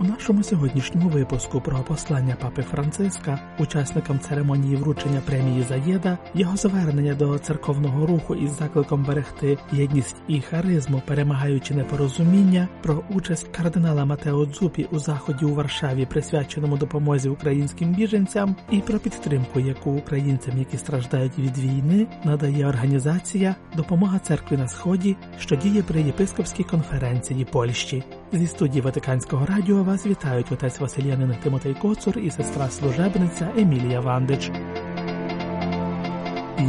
У нашому сьогоднішньому випуску про послання Папи Франциска, учасникам церемонії вручення премії «Заєда», його звернення до церковного руху із закликом берегти єдність і харизму, перемагаючи непорозуміння, про участь кардинала Матео Дзупі у заході у Варшаві, присвяченому допомозі українським біженцям, і про підтримку, яку українцям, які страждають від війни, надає організація «Допомога церкві на Сході», що діє при єпископській конференції Польщі. Зі студії Ватиканського радіо вас вітають отець Василіянин Тимотей Коцур і сестра-служебниця Емілія Вандич.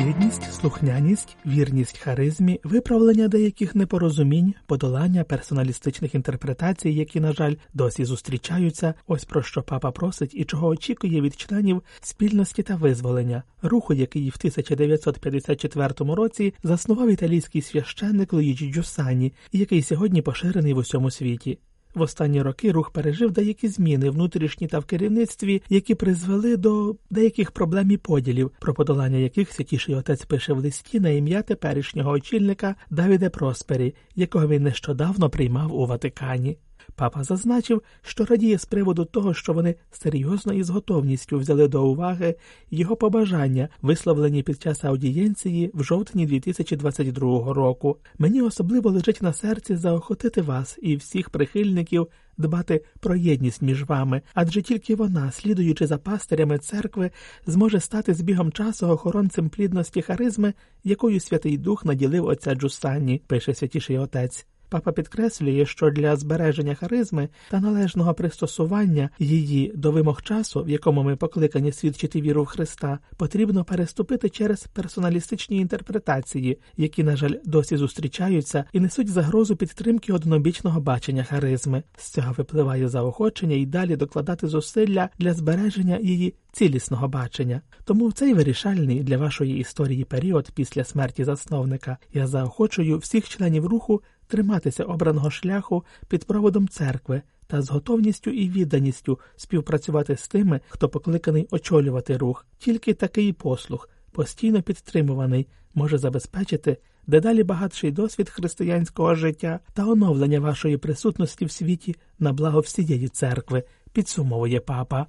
Єдність, слухняність, вірність харизмі, виправлення деяких непорозумінь, подолання персоналістичних інтерпретацій, які, на жаль, досі зустрічаються, ось про що папа просить і чого очікує від членів спільності та визволення, руху, який в 1954 році заснував італійський священник Луїджі Джуссані, який сьогодні поширений в усьому світі. В останні роки рух пережив деякі зміни внутрішні та в керівництві, які призвели до деяких проблем і поділів, про подолання яких Святіший Отець пише в листі на ім'я теперішнього очільника Давіде Проспері, якого він нещодавно приймав у Ватикані. Папа зазначив, що радіє з приводу того, що вони серйозно і з готовністю взяли до уваги його побажання, висловлені під час аудієнції в жовтні 2022 року. Мені особливо лежить на серці заохотити вас і всіх прихильників дбати про єдність між вами, адже тільки вона, слідуючи за пастирями церкви, зможе стати з бігом часу охоронцем плідності харизми, якою Святий Дух наділив отця Джуссані, пише Святіший Отець. Папа підкреслює, що для збереження харизми та належного пристосування її до вимог часу, в якому ми покликані свідчити віру в Христа, потрібно переступити через персоналістичні інтерпретації, які, на жаль, досі зустрічаються і несуть загрозу підтримки однобічного бачення харизми. З цього випливає заохочення і далі докладати зусилля для збереження її цілісного бачення. Тому в цей вирішальний для вашої історії період після смерті засновника я заохочую всіх членів руху триматися обраного шляху під проводом церкви та з готовністю і відданістю співпрацювати з тими, хто покликаний очолювати рух. Тільки такий послуг, постійно підтримуваний, може забезпечити дедалі багатший досвід християнського життя та оновлення вашої присутності в світі на благо всієї церкви, підсумовує папа.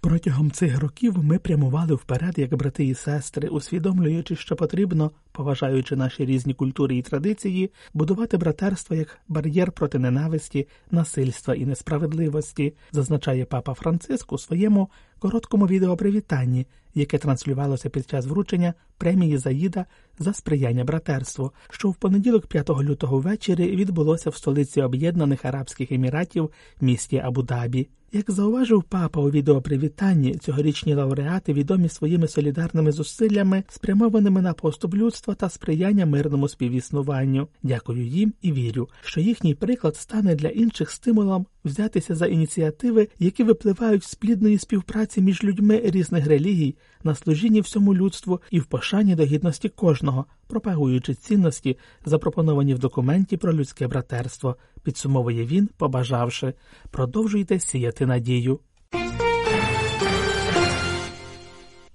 Протягом цих років ми прямували вперед, як брати і сестри, усвідомлюючи, що потрібно, поважаючи наші різні культури і традиції, будувати братерство як бар'єр проти ненависті, насильства і несправедливості, зазначає папа Франциск у своєму короткому відеопривітанні, яке транслювалося під час вручення премії «Заєда» за сприяння братерству, що в понеділок 5 лютого ввечері відбулося в столиці Об'єднаних Арабських Еміратів, місті Абу-Дабі. Як зауважив папа у відеопривітанні, цьогорічні лауреати відомі своїми солідарними зусиллями, спрямованими на поступ людства та сприяння мирному співіснуванню. Дякую їм і вірю, що їхній приклад стане для інших стимулом взятися за ініціативи, які випливають з плідної співпраці між людьми різних релігій, на служінні всьому людству і в пошані до гідності кожного, пропагуючи цінності, запропоновані в документі про людське братерство, підсумовує він, побажавши: продовжуйте сіяти надію.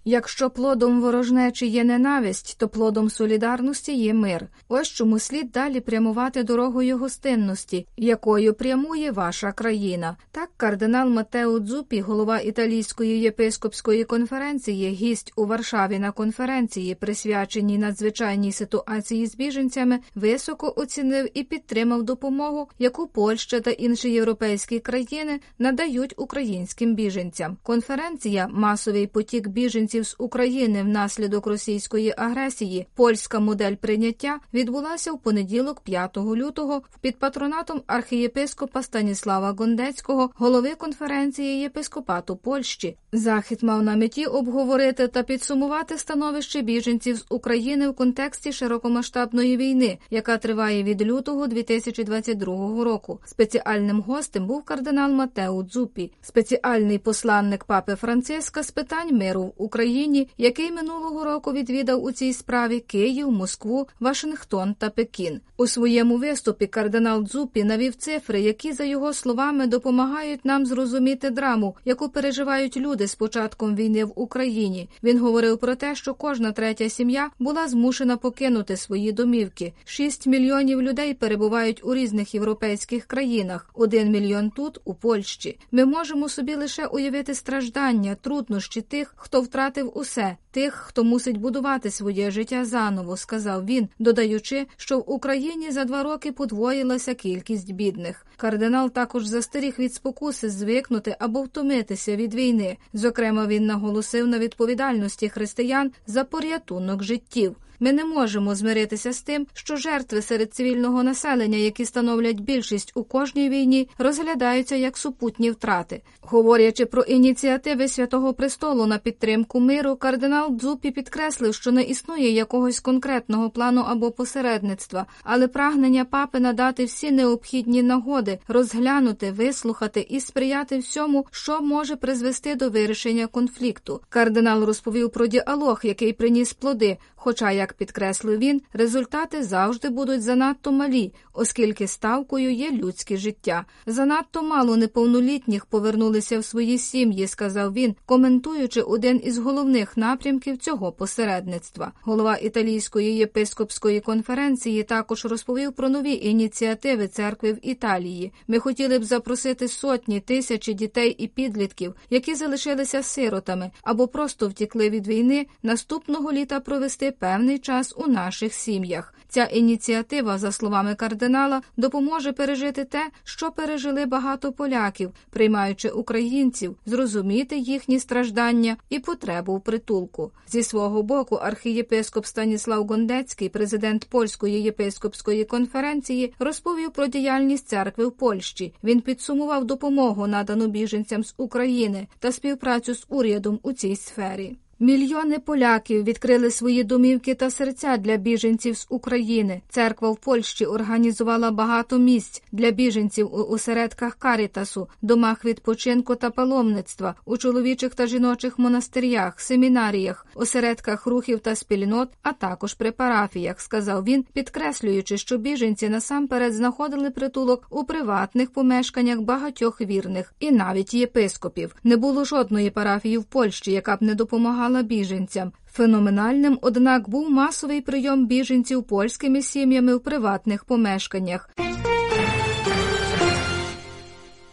Якщо плодом ворожнечі є ненависть, то плодом солідарності є мир. Ось чому слід далі прямувати дорогою гостинності, якою прямує ваша країна. Так кардинал Матео Дзупі, голова Італійської єпископської конференції, гість у Варшаві на конференції, присвяченій надзвичайній ситуації з біженцями, високо оцінив і підтримав допомогу, яку Польща та інші європейські країни надають українським біженцям. Конференція «Масовий потік біженців з України внаслідок російської агресії. Польська модель прийняття» відбулася в понеділок 5 лютого під патронатом архієпископа Станіслава Гондецького, голови конференції єпископату Польщі. Захід мав на меті обговорити та підсумувати становище біженців з України в контексті широкомасштабної війни, яка триває від лютого 2022 року. Спеціальним гостем був кардинал Матео Дзупі, спеціальний посланник Папи Франциска з питань миру в Україні. Україні, який минулого року відвідав у цій справі Київ, Москву, Вашингтон та Пекін. У своєму виступі кардинал Дзупі навів цифри, які, за його словами, допомагають нам зрозуміти драму, яку переживають люди з початком війни в Україні. Він говорив про те, що кожна третя сім'я була змушена покинути свої домівки. 6 мільйонів людей перебувають у різних європейських країнах, 1 мільйон тут, у Польщі. Ми можемо собі лише уявити страждання, труднощі тих, хто втратив усе, тих, хто мусить будувати своє життя заново, сказав він, додаючи, що в Україні за 2 роки подвоїлася кількість бідних. Кардинал також застеріг від спокуси звикнути або втомитися від війни. Зокрема, він наголосив на відповідальності християн за порятунок життів. Ми не можемо змиритися з тим, що жертви серед цивільного населення, які становлять більшість у кожній війні, розглядаються як супутні втрати. Говорячи про ініціативи Святого Престолу на підтримку миру, кардинал Дзупі підкреслив, що не існує якогось конкретного плану або посередництва, але прагнення папи надати всі необхідні нагоди, розглянути, вислухати і сприяти всьому, що може призвести до вирішення конфлікту. Кардинал розповів про діалог, який приніс плоди, хоча, як підкреслив він, результати завжди будуть занадто малі, оскільки ставкою є людське життя. Занадто мало неповнолітніх повернулися в свої сім'ї, сказав він, коментуючи один із головних напрямків цього посередництва. Голова Італійської єпископської конференції також розповів про нові ініціативи церкви в Італії. Ми хотіли б запросити сотні, тисячі дітей і підлітків, які залишилися сиротами або просто втікли від війни, наступного літа провести певний час у наших сім'ях. Ця ініціатива, за словами кардинала, допоможе пережити те, що пережили багато поляків, приймаючи українців, зрозуміти їхні страждання і потребу в притулку. Зі свого боку, архієпископ Станіслав Гондецький, президент Польської єпископської конференції, розповів про діяльність церкви в Польщі. Він підсумував допомогу, надану біженцям з України, та співпрацю з урядом у цій сфері. Мільйони поляків відкрили свої домівки та серця для біженців з України. Церква в Польщі організувала багато місць для біженців у осередках Карітасу, домах відпочинку та паломництва, у чоловічих та жіночих монастирях, семінаріях, осередках рухів та спільнот, а також при парафіях, сказав він, підкреслюючи, що біженці насамперед знаходили притулок у приватних помешканнях багатьох вірних і навіть єпископів. Не було жодної парафії в Польщі, яка б не допомагала біженцям. Феноменальним, однак, був масовий прийом біженців польськими сім'ями в приватних помешканнях.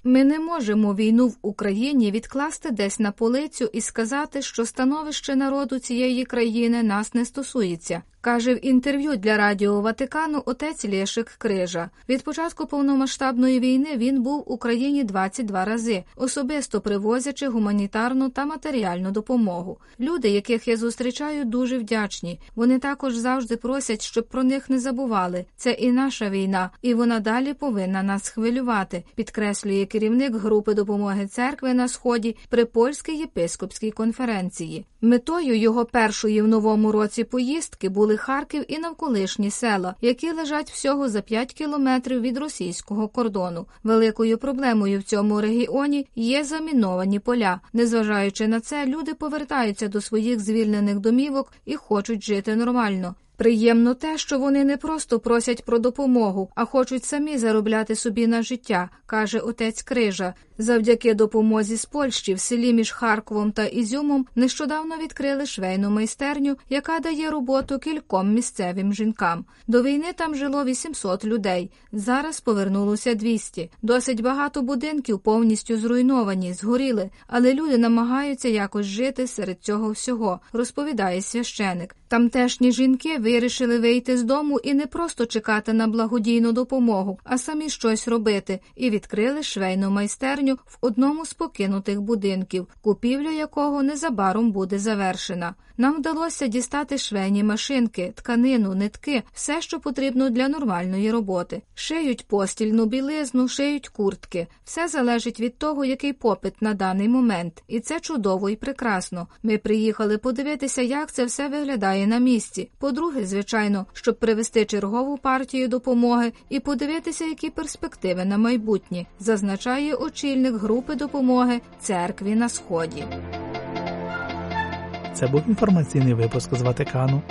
Ми не можемо війну в Україні відкласти десь на полицю і сказати, що становище народу цієї країни нас не стосується, каже в інтерв'ю для Радіо Ватикану отець Лєшик Крижа. Від початку повномасштабної війни він був в Україні 22 рази, особисто привозячи гуманітарну та матеріальну допомогу. Люди, яких я зустрічаю, дуже вдячні. Вони також завжди просять, щоб про них не забували. Це і наша війна, і вона далі повинна нас хвилювати, підкреслює керівник групи допомоги церкви на Сході при Польській єпископській конференції. Метою його першої в новому році поїздки були Харків і навколишні села, які лежать всього за 5 кілометрів від російського кордону. Великою проблемою в цьому регіоні є заміновані поля. Незважаючи на це, люди повертаються до своїх звільнених домівок і хочуть жити нормально. Приємно те, що вони не просто просять про допомогу, а хочуть самі заробляти собі на життя, каже отець Крижа. Завдяки допомозі з Польщі в селі між Харковом та Ізюмом нещодавно відкрили швейну майстерню, яка дає роботу кільком місцевим жінкам. До війни там жило 800 людей, зараз повернулося 200. Досить багато будинків повністю зруйновані, згоріли, але люди намагаються якось жити серед цього всього, розповідає священик. Тамтешні жінки вирішили вийти з дому і не просто чекати на благодійну допомогу, а самі щось робити, і відкрили швейну майстерню в одному з покинутих будинків, купівля якого незабаром буде завершена. Нам вдалося дістати швейні машинки, тканину, нитки, все, що потрібно для нормальної роботи. Шиють постільну білизну, шиють куртки. Все залежить від того, який попит на даний момент. І це чудово і прекрасно. Ми приїхали подивитися, як це все виглядає на місці. По-друге, звичайно, щоб привезти чергову партію допомоги і подивитися, які перспективи на майбутнє, зазначає очільник групи допомоги церкві на Сході. Це був інформаційний випуск з Ватикану.